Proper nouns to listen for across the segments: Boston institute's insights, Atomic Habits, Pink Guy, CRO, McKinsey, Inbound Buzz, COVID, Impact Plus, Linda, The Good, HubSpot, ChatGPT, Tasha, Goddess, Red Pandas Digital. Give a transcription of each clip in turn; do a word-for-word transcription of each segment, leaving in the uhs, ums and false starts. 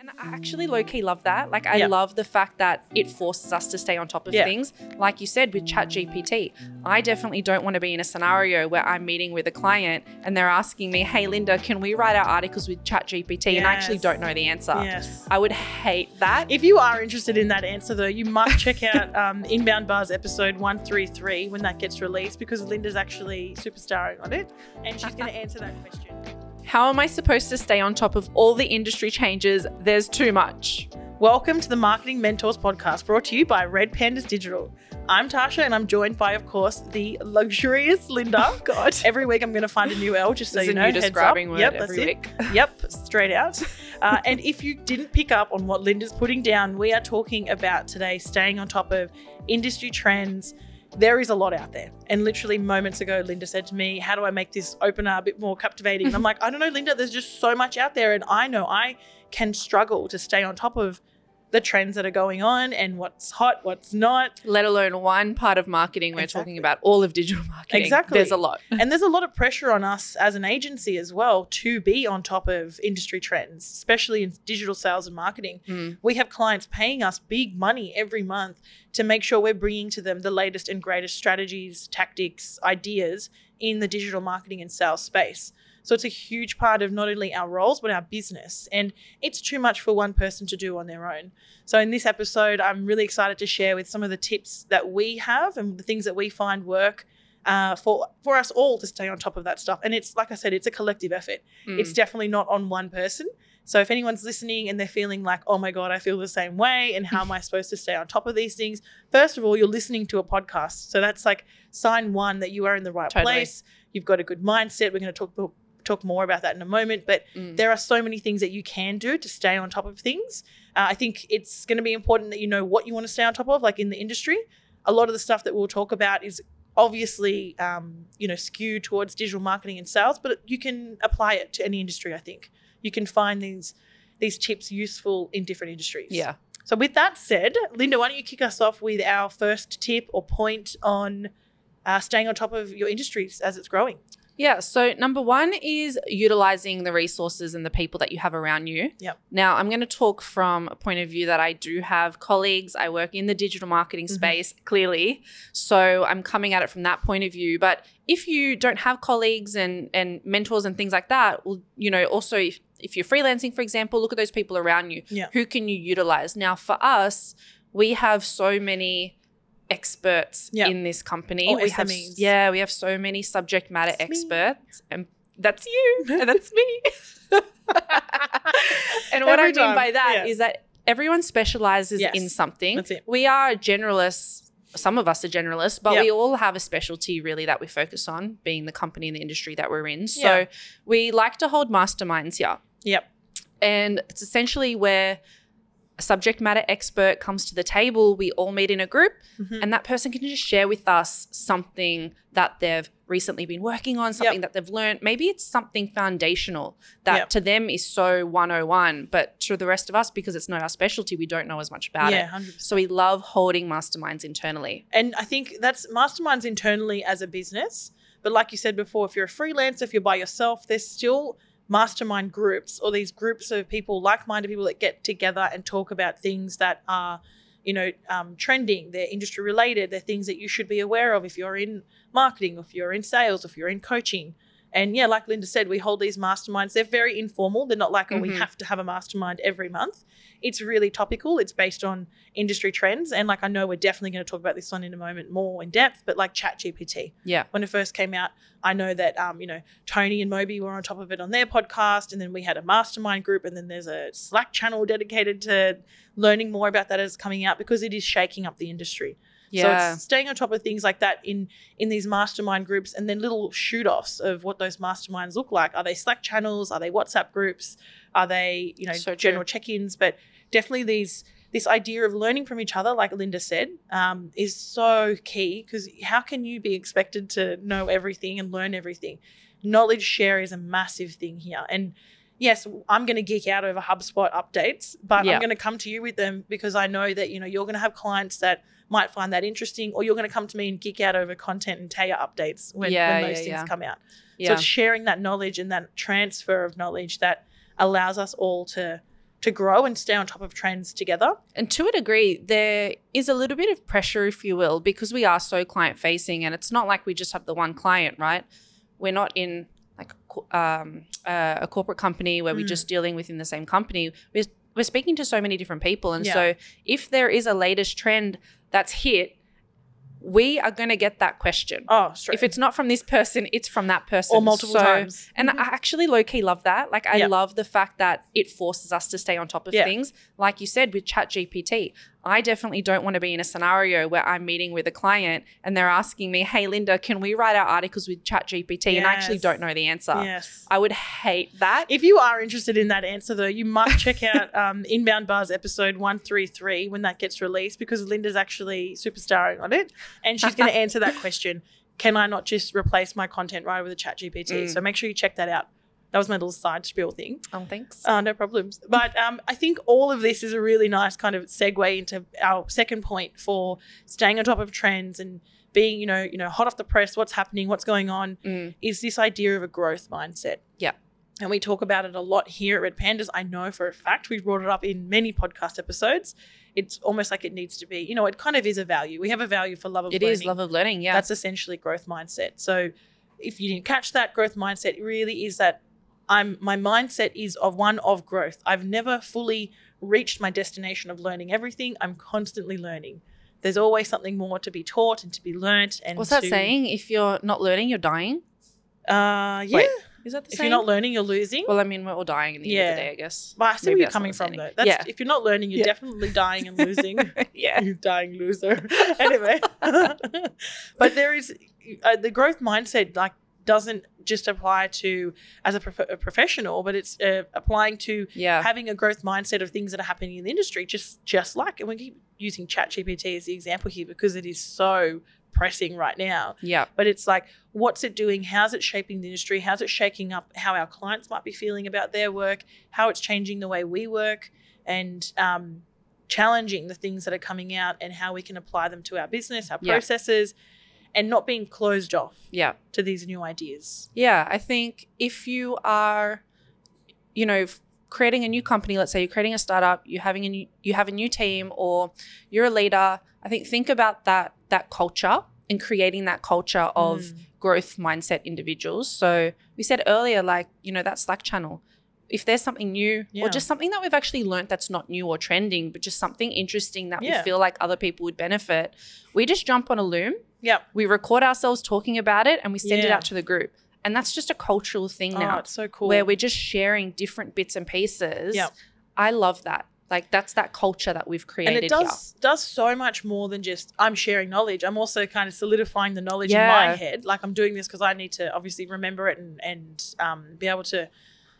And I actually low-key love that. Like, I yeah. love the fact that it forces us to stay on top of yeah. things. Like you said, with ChatGPT, I definitely don't want to be in a scenario where I'm meeting with a client and they're asking me, hey, Linda, can we write our articles with ChatGPT? Yes. And I actually don't know the answer. Yes. I would hate that. If you are interested in that answer, though, you might check out um, Inbound Buzz episode one thirty-three when that gets released, because Linda's actually superstarring on it and she's going to answer that question. How am I supposed to stay on top of all the industry changes? There's too much. Welcome to the Marketing Mentors podcast, brought to you by Red Pandas Digital. I'm Tasha and I'm joined by, of course, the luxurious Linda. Oh, God. Every week I'm going to find a new L, just so you know. There's a new describing word every week. Yep, straight out. Uh, and if you didn't pick up on what Linda's putting down, we are talking about today staying on top of industry trends. There is a lot out there. And literally moments ago, Linda said to me, how do I make this opener a bit more captivating? And I'm like, I don't know, Linda, there's just so much out there. And I know I can struggle to stay on top of the trends that are going on and what's hot, what's not. Let alone one part of marketing. We're exactly. talking about all of digital marketing. Exactly. There's a lot. And there's a lot of pressure on us as an agency as well to be on top of industry trends, especially in digital sales and marketing. Mm. We have clients paying us big money every month to make sure we're bringing to them the latest and greatest strategies, tactics, ideas in the digital marketing and sales space. So it's a huge part of not only our roles, but our business. And it's too much for one person to do on their own. So in this episode, I'm really excited to share with some of the tips that we have and the things that we find work uh, for, for us all to stay on top of that stuff. And it's, like I said, it's a collective effort. Mm. It's definitely not on one person. So if anyone's listening and they're feeling like, oh my God, I feel the same way, and how am I supposed to stay on top of these things? First of all, you're listening to a podcast. So that's like sign one that you are in the right totally. place. You've got a good mindset. We're going to talk about talk more about that in a moment, but mm. there are so many things that you can do to stay on top of things. Uh, I think it's going to be important that you know what you want to stay on top of, like in the industry. A lot of the stuff that we'll talk about is obviously, um, you know, skewed towards digital marketing and sales, but you can apply it to any industry, I think. You can find these, these tips useful in different industries. Yeah. So with that said, Linda, why don't you kick us off with our first tip or point on uh, staying on top of your industries as it's growing? Yeah. So number one is utilizing the resources and the people that you have around you. Yep. Now I'm going to talk from a point of view that I do have colleagues. I work in the digital marketing mm-hmm. space, clearly. So I'm coming at it from that point of view. But if you don't have colleagues and, and mentors and things like that, well, you know, also if, if you're freelancing, for example, look at those people around you. Yep. Who can you utilize? Now for us, we have so many experts yeah. in this company. Or we S M Es. Have, yeah, we have so many subject matter that's experts, me. and that's you, and that's me. And what Every I time. mean by that yeah. is that everyone specializes yes. in something. That's it. We are generalists. Some of us are generalists, but yep. we all have a specialty really that we focus on, being the company and the industry that we're in. So yeah. we like to hold masterminds here. Yep. And it's essentially where a subject matter expert comes to the table, we all meet in a group mm-hmm. and that person can just share with us something that they've recently been working on, something yep. that they've learned. Maybe it's something foundational that yep. to them is so one oh one, but to the rest of us, because it's not our specialty, we don't know as much about yeah, it. one hundred percent. So we love holding masterminds internally. And I think that's masterminds internally as a business. But like you said before, if you're a freelancer, if you're by yourself, there's still mastermind groups or these groups of people, like-minded people that get together and talk about things that are, you know, um, trending. They're industry related. They're things that you should be aware of if you're in marketing, if you're in sales, if you're in coaching. And yeah, like Linda said, we hold these masterminds. They're very informal. They're not like, oh, mm-hmm. we have to have a mastermind every month. It's really topical. It's based on industry trends. And like, I know we're definitely going to talk about this one in a moment more in depth, but like ChatGPT. Yeah. When it first came out, I know that, um, you know, Tony and Moby were on top of it on their podcast. And then we had a mastermind group. And then there's a Slack channel dedicated to learning more about that as it's coming out, because it is shaking up the industry. Yeah. So it's staying on top of things like that in in these mastermind groups, and then little shoot-offs of what those masterminds look like. Are they Slack channels? Are they WhatsApp groups? Are they, you know, so general true. check-ins? But definitely these this idea of learning from each other, like Linda said, um, is so key, because how can you be expected to know everything and learn everything? Knowledge share is a massive thing here. And yes, I'm going to geek out over HubSpot updates, but yeah. I'm going to come to you with them, because I know that, you know, you're going to have clients that might find that interesting, or you're going to come to me and geek out over content and Taya updates when, yeah, when those yeah, things yeah. come out. Yeah. So it's sharing that knowledge and that transfer of knowledge that allows us all to to grow and stay on top of trends together. And to a degree, there is a little bit of pressure, if you will, because we are so client-facing, and it's not like we just have the one client, right? We're not in like um, uh, a corporate company where mm. we're just dealing within the same company. We're, we're speaking to so many different people. And yeah. so if there is a latest trend that's hit, we are going to get that question. Oh, straight. If it's not from this person, it's from that person. Or multiple so, times. And mm-hmm. I actually low-key love that. Like I yeah. love the fact that it forces us to stay on top of yeah. things. Like you said with ChatGPT, I definitely don't want to be in a scenario where I'm meeting with a client and they're asking me, hey, Linda, can we write our articles with ChatGPT? Yes. And I actually don't know the answer. Yes. I would hate that. If you are interested in that answer, though, you must check out um, Inbound Buzz episode one thirty-three when that gets released, because Linda's actually superstarring on it and she's going to answer that question. Can I not just replace my content writer with a ChatGPT? Mm. So make sure you check that out. That was my little side spiel thing. Oh, thanks. Uh, no problems. But um, I think all of this is a really nice kind of segue into our second point for staying on top of trends and being, you know, you know, hot off the press, what's happening, what's going on, mm. is this idea of a growth mindset. Yeah. And we talk about it a lot here at Red Pandas. I know for a fact we've brought it up in many podcast episodes. It's almost like it needs to be, you know, it kind of is a value. We have a value for love of learning. It is love of learning, yeah. That's essentially growth mindset. So if you didn't catch that, growth mindset really is that I'm, my mindset is of one of growth. I've never fully reached my destination of learning everything. I'm constantly learning. There's always something more to be taught and to be learnt. And what's that to, saying? If you're not learning, you're dying? Uh, yeah. Wait, is that the if saying? If you're not learning, you're losing. Well, I mean, we're all dying in the yeah. end of the day, I guess. But I see where you're coming from, though. That's, yeah. If you're not learning, you're yeah. definitely dying and losing. yeah. You're dying loser. Anyway. But there is uh, the growth mindset, like, doesn't just apply to as a, prof- a professional, but it's uh, applying to yeah. having a growth mindset of things that are happening in the industry, just just like, and we keep using ChatGPT as the example here because it is so pressing right now. Yeah. But it's like, what's it doing? How's it shaping the industry? How's it shaking up how our clients might be feeling about their work, how it's changing the way we work, and um, challenging the things that are coming out and how we can apply them to our business, our yeah. processes, and not being closed off yeah. to these new ideas. Yeah, I think if you are, you know, creating a new company, let's say you're creating a startup, you're having a new, you have a new team, or you're a leader, I think think about that that culture and creating that culture of mm. growth mindset individuals. So we said earlier, like, you know, that Slack channel. If there's something new yeah. or just something that we've actually learned that's not new or trending, but just something interesting that yeah. we feel like other people would benefit, we just jump on a Loom. Yeah. We record ourselves talking about it and we send yeah. it out to the group. And that's just a cultural thing oh, now. It's so cool. Where we're just sharing different bits and pieces. Yeah. I love that. Like, that's that culture that we've created. And it does here. does so much more than just I'm sharing knowledge. I'm also kind of solidifying the knowledge yeah. in my head. Like, I'm doing this because I need to obviously remember it and, and um, be able to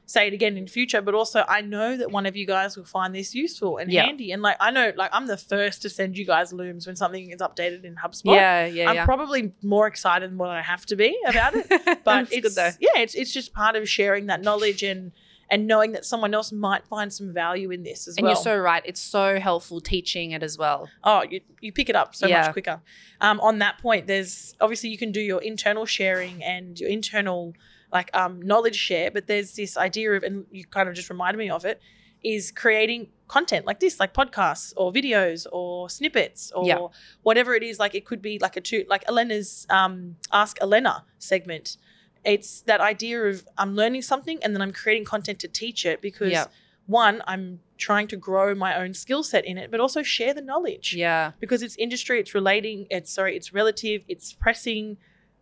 say it again in the future, but also I know that one of you guys will find this useful and yeah. handy. And like, I know, like, I'm the first to send you guys Looms when something is updated in HubSpot. Yeah, yeah, I'm yeah. probably more excited than what I have to be about it, but it's, good yeah, it's it's just part of sharing that knowledge and and knowing that someone else might find some value in this as and well. And you're so right. It's so helpful teaching it as well. Oh, you, you pick it up so yeah. much quicker. Um, on that point, there's obviously you can do your internal sharing and your internal like um, knowledge share, but there's this idea of, and you kind of just reminded me of it, is creating content like this, like podcasts or videos or snippets or yeah. whatever it is. Like it could be like a two, like Elena's um, Ask Elena segment. It's that idea of I'm learning something and then I'm creating content to teach it because yeah. one, I'm trying to grow my own skill set in it, but also share the knowledge. Yeah. Because it's industry, it's relating, it's sorry, it's relative, it's pressing.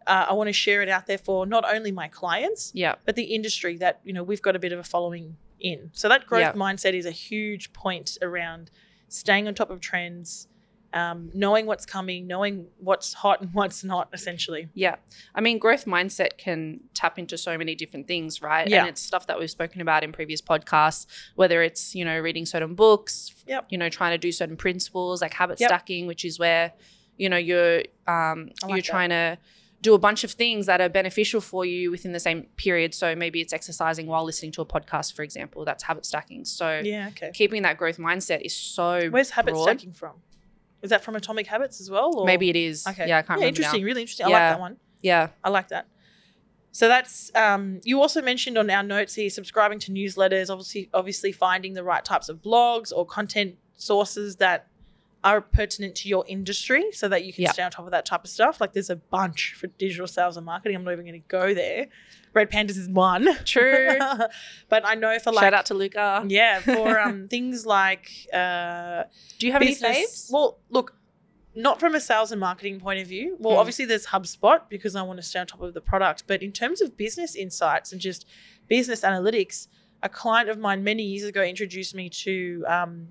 Uh, I want to share it out there for not only my clients, yeah. but the industry that, you know, we've got a bit of a following in. So that growth yeah. mindset is a huge point around staying on top of trends, um, knowing what's coming, knowing what's hot and what's not, essentially. Yeah. I mean, growth mindset can tap into so many different things, right? Yeah. And it's stuff that we've spoken about in previous podcasts, whether it's, you know, reading certain books, yep. you know, trying to do certain principles like habit yep. stacking, which is where, you know, you're um, like you're that. trying to – do a bunch of things that are beneficial for you within the same period. So maybe it's exercising while listening to a podcast, for example. That's habit stacking. So yeah, okay. keeping that growth mindset is so Where's habit broad. Stacking from? Is that from Atomic Habits as well? Or? Maybe it is. Okay. Yeah, I can't yeah, remember interesting, now. Really interesting. I yeah. like that one. Yeah. I like that. So that's, um, you also mentioned on our notes here, subscribing to newsletters, obviously, obviously finding the right types of blogs or content sources that are pertinent to your industry so that you can yep. stay on top of that type of stuff. Like there's a bunch for digital sales and marketing. I'm not even going to go there. Red Pandas is one. True. But I know for like. Shout out to Luca. Yeah. For um, things like. Uh, Do you have business, any faves? Well, look, not from a sales and marketing point of view. Well, mm. obviously there's HubSpot because I want to stay on top of the product. But in terms of business insights and just business analytics, a client of mine many years ago introduced me to um,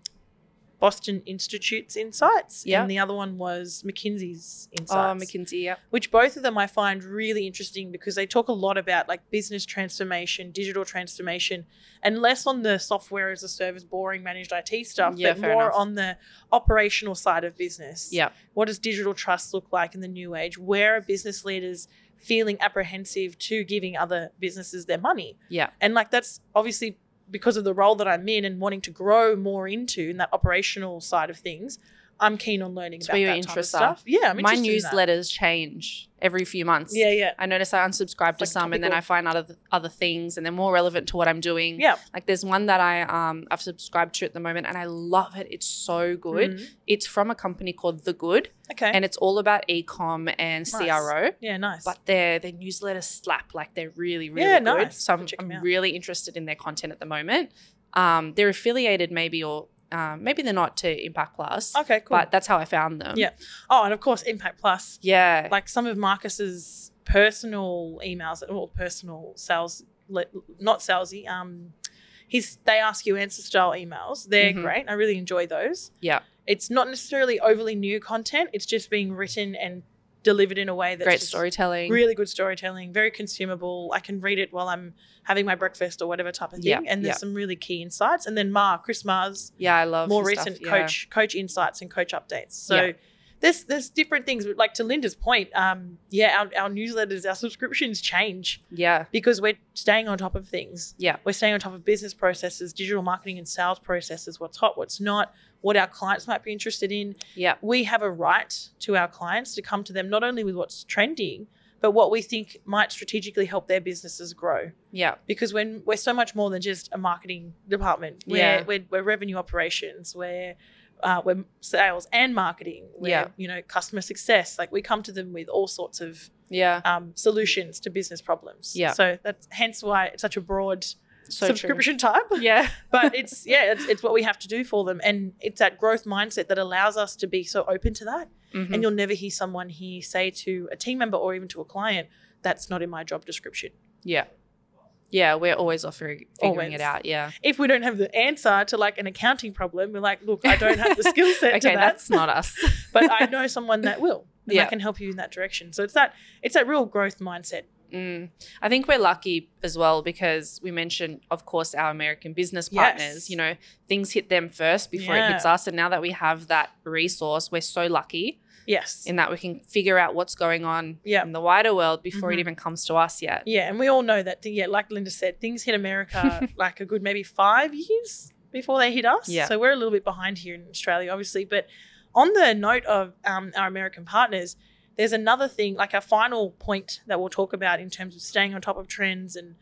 Boston Institute's Insights, yep. and the other one was McKinsey's Insights. Oh, McKinsey, yeah. Which both of them I find really interesting because they talk a lot about like business transformation, digital transformation, and less on the software as a service, boring managed I T stuff, yeah, but more enough. on the operational side of business. Yeah. What does digital trust look like in the new age? Where are business leaders feeling apprehensive to giving other businesses their money? Yeah. And like that's obviously because of the role that I'm in and wanting to grow more into in that operational side of things, I'm keen on learning so about your that type of stuff. Are. Yeah, I'm My newsletters change every few months. Yeah, yeah. I notice I unsubscribe it's to like some topical. And then I find other other things and they're more relevant to what I'm doing. Yeah. Like there's one that I, um, I've subscribed to at the moment and I love it. It's so good. Mm-hmm. It's from a company called The Good. Okay. And it's all about e-com and nice. C R O. Yeah, nice. But their their newsletters slap. Like they're really, really yeah, good. Nice. So I'm, I'm really interested in their content at the moment. Um, they're affiliated maybe or Um, maybe they're not to Impact Plus. Okay, cool. But that's how I found them. Yeah. Oh, and of course, Impact Plus. Yeah. Like some of Marcus's personal emails, or personal sales, not salesy, um, his they ask you answer style emails. They're mm-hmm. great. I really enjoy those. Yeah. It's not necessarily overly new content. It's just being written and delivered in a way that's great storytelling, really good storytelling, very consumable. I can read it while I'm having my breakfast or whatever type of thing. Yeah, and there's yeah. some really key insights. And then Mar, Chris Mar's, yeah, I love more recent stuff, yeah. coach coach insights and coach updates. So yeah. there's there's different things. Like to Linda's point, um, yeah, our, our newsletters, our subscriptions change. Yeah, because we're staying on top of things. Yeah, we're staying on top of business processes, digital marketing and sales processes. What's hot, what's not. What our clients might be interested in. Yeah. We have a right to our clients to come to them not only with what's trending, but what we think might strategically help their businesses grow. Yeah. Because when we're so much more than just a marketing department. We're, yeah. We're, we're revenue operations. We're uh, we're sales and marketing. We're, yeah. You know, customer success. Like we come to them with all sorts of yeah um, solutions to business problems. Yeah. So that's hence why it's such a broad. So subscription true. type yeah but it's yeah it's, it's what we have to do for them, and it's that growth mindset that allows us to be so open to that. Mm-hmm. And you'll never hear someone here say to a team member or even to a client, that's not in my job description. Yeah yeah we're always offering figuring always. it out. Yeah if we don't have the answer to like an accounting problem, we're like, look, I don't have the skill set okay to that. That's not us. But I know someone that will, and yeah. I can help you in that direction. So it's that it's that real growth mindset. Mm. I think we're lucky as well because we mentioned, of course, our American business partners. Yes. You know, things hit them first before yeah. it hits us. And now that we have that resource, we're so lucky. Yes. In that we can figure out what's going on yeah. in the wider world before mm-hmm. it even comes to us yet. Yeah. And we all know that, yeah, like Linda said, things hit America like a good maybe five years before they hit us. Yeah. So we're a little bit behind here in Australia, obviously. But on the note of um, our American partners, there's another thing, like our final point that we'll talk about in terms of staying on top of trends and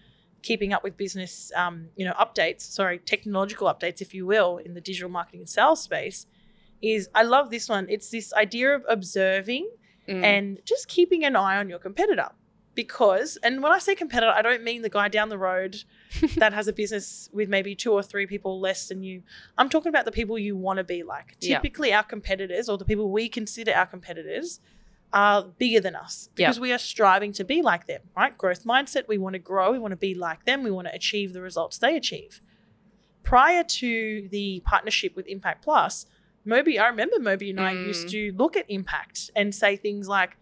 keeping up with business, um, you know, updates, sorry, technological updates, if you will, in the digital marketing and sales space is, I love this one. It's this idea of observing mm. and just keeping an eye on your competitor. Because, and when I say competitor, I don't mean the guy down the road that has a business with maybe two or three people less than you. I'm talking about the people you want to be like. Typically yeah. our competitors, or the people we consider our competitors, are bigger than us because yep. we are striving to be like them, right? Growth mindset, we want to grow, we want to be like them, we want to achieve the results they achieve. Prior to the partnership with Impact Plus, Moby, I remember Moby and mm. I used to look at Impact and say things like,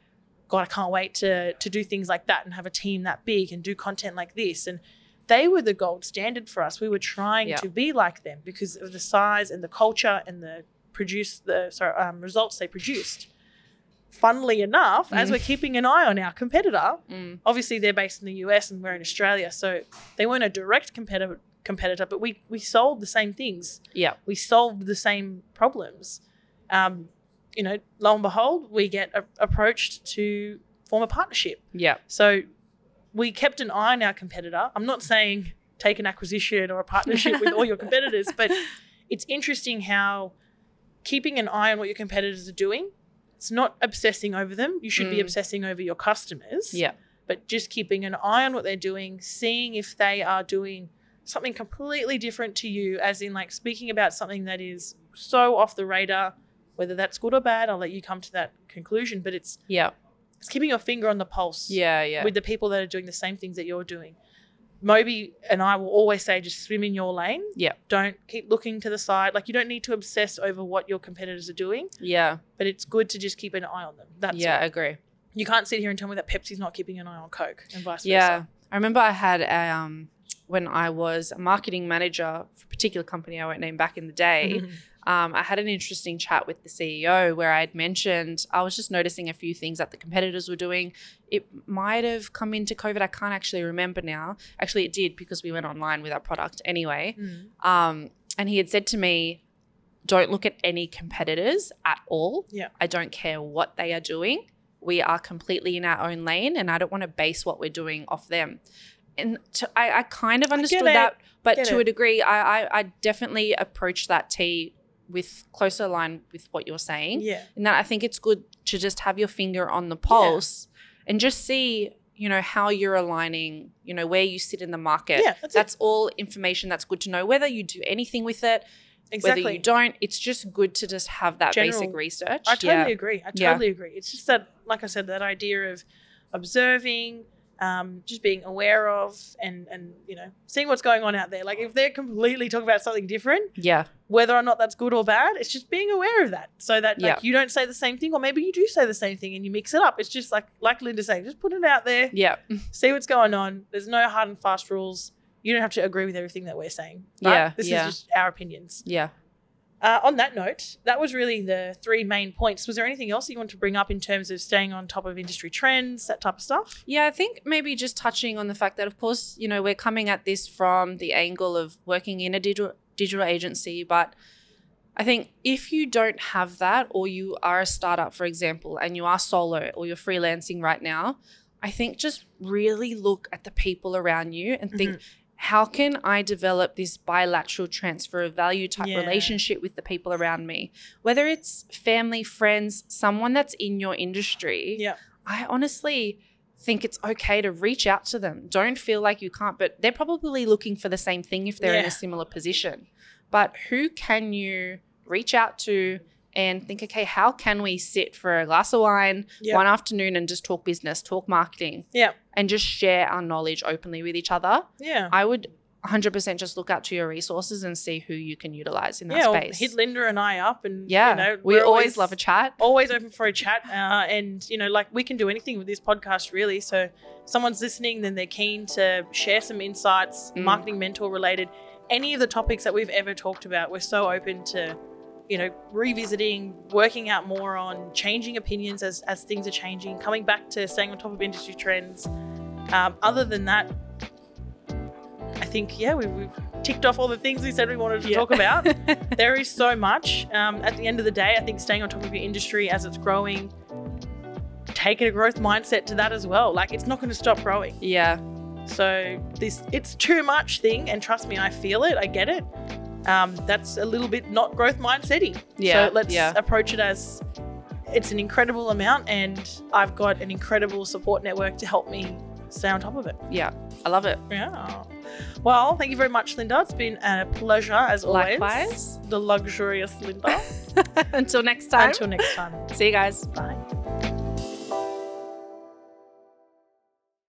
God, I can't wait to, to do things like that and have a team that big and do content like this. And they were the gold standard for us. We were trying yep. to be like them because of the size and the culture and the produce the sorry, um, results they produced. Funnily enough, mm. as we're keeping an eye on our competitor, mm. obviously they're based in the U S and we're in Australia, so they weren't a direct competitor, competitor, but we we solved the same things. Yeah, we solved the same problems. Um, you know, lo and behold, we get a- approached to form a partnership. Yeah. So we kept an eye on our competitor. I'm not saying take an acquisition or a partnership with all your competitors, but it's interesting how keeping an eye on what your competitors are doing, it's not obsessing over them. You should mm. be obsessing over your customers. Yeah. But just keeping an eye on what they're doing, seeing if they are doing something completely different to you, as in like speaking about something that is so off the radar, whether that's good or bad, I'll let you come to that conclusion. But it's yeah, it's keeping your finger on the pulse yeah, yeah. with the people that are doing the same things that you're doing. Moby and I will always say, just swim in your lane. Yeah. Don't keep looking to the side. Like you don't need to obsess over what your competitors are doing. Yeah. But it's good to just keep an eye on them. That's Yeah, it. I agree. You can't sit here and tell me that Pepsi's not keeping an eye on Coke and vice yeah. versa. Yeah. I remember I had, a, um, when I was a marketing manager for a particular company I won't name back in the day, mm-hmm. um, I had an interesting chat with the C E O where I had mentioned I was just noticing a few things that the competitors were doing. It might have come into COVID. I can't actually remember now. Actually, it did because we went online with our product anyway. Mm-hmm. Um, and he had said to me, don't look at any competitors at all. Yeah. I don't care what they are doing. We are completely in our own lane and I don't want to base what we're doing off them. And to, I, I kind of understood that, but Get to it. a degree, I, I, I definitely approached that tea with closer line with what you're saying. Yeah. And that I think it's good to just have your finger on the pulse yeah. and just see, you know, how you're aligning, you know, where you sit in the market. Yeah, that's that's all information that's good to know, whether you do anything with it. Exactly. Whether you don't, it's just good to just have that General, basic research. I totally yeah. agree. I totally yeah. agree. It's just that, like I said, that idea of observing, um, just being aware of and, and, you know, seeing what's going on out there. Like if they're completely talking about something different, yeah, whether or not that's good or bad, it's just being aware of that so that like, yeah. you don't say the same thing or maybe you do say the same thing and you mix it up. It's just like, like Linda's saying, just put it out there. Yeah. See what's going on. There's no hard and fast rules. You don't have to agree with everything that we're saying. Right? Yeah. This yeah. is just our opinions. Yeah. Uh, on that note, that was really the three main points. Was there anything else you want to bring up in terms of staying on top of industry trends, that type of stuff? Yeah, I think maybe just touching on the fact that, of course, you know, we're coming at this from the angle of working in a digital, digital agency, but I think if you don't have that or you are a startup, for example, and you are solo or you're freelancing right now, I think just really look at the people around you and think, mm-hmm. how can I develop this bilateral transfer of value type yeah. relationship with the people around me? Whether it's family, friends, someone that's in your industry, yeah. I honestly think it's okay to reach out to them. Don't feel like you can't, but they're probably looking for the same thing if they're yeah. in a similar position. But who can you reach out to and think, okay, how can we sit for a glass of wine yeah. one afternoon and just talk business, talk marketing? Yeah. And just share our knowledge openly with each other. Yeah. I would one hundred percent just look out to your resources and see who you can utilize in that yeah, space. Yeah, hit Linda and I up and, yeah. you know. We always, always love a chat. Always open for a chat. Uh, and, you know, like we can do anything with this podcast really. So someone's listening, then they're keen to share some insights, mm. marketing mentor related, any of the topics that we've ever talked about. We're so open to, you know, revisiting, working out more on, changing opinions as, as things are changing, coming back to staying on top of industry trends. Um, other than that, I think, yeah, we've, we've ticked off all the things we said we wanted to yeah. talk about. There is so much. Um, at the end of the day, I think staying on top of your industry as it's growing, taking a growth mindset to that as well. Like it's not going to stop growing. Yeah. So this it's too much thing. And trust me, I feel it. I get it. Um, that's a little bit not growth mindset-y. Yeah, so let's yeah. approach it as it's an incredible amount and I've got an incredible support network to help me stay on top of it. Yeah, I love it. Yeah. Well, thank you very much, Linda. It's been a pleasure as always. Likewise. The luxurious Linda. Until next time. Until next time. See you guys. Bye.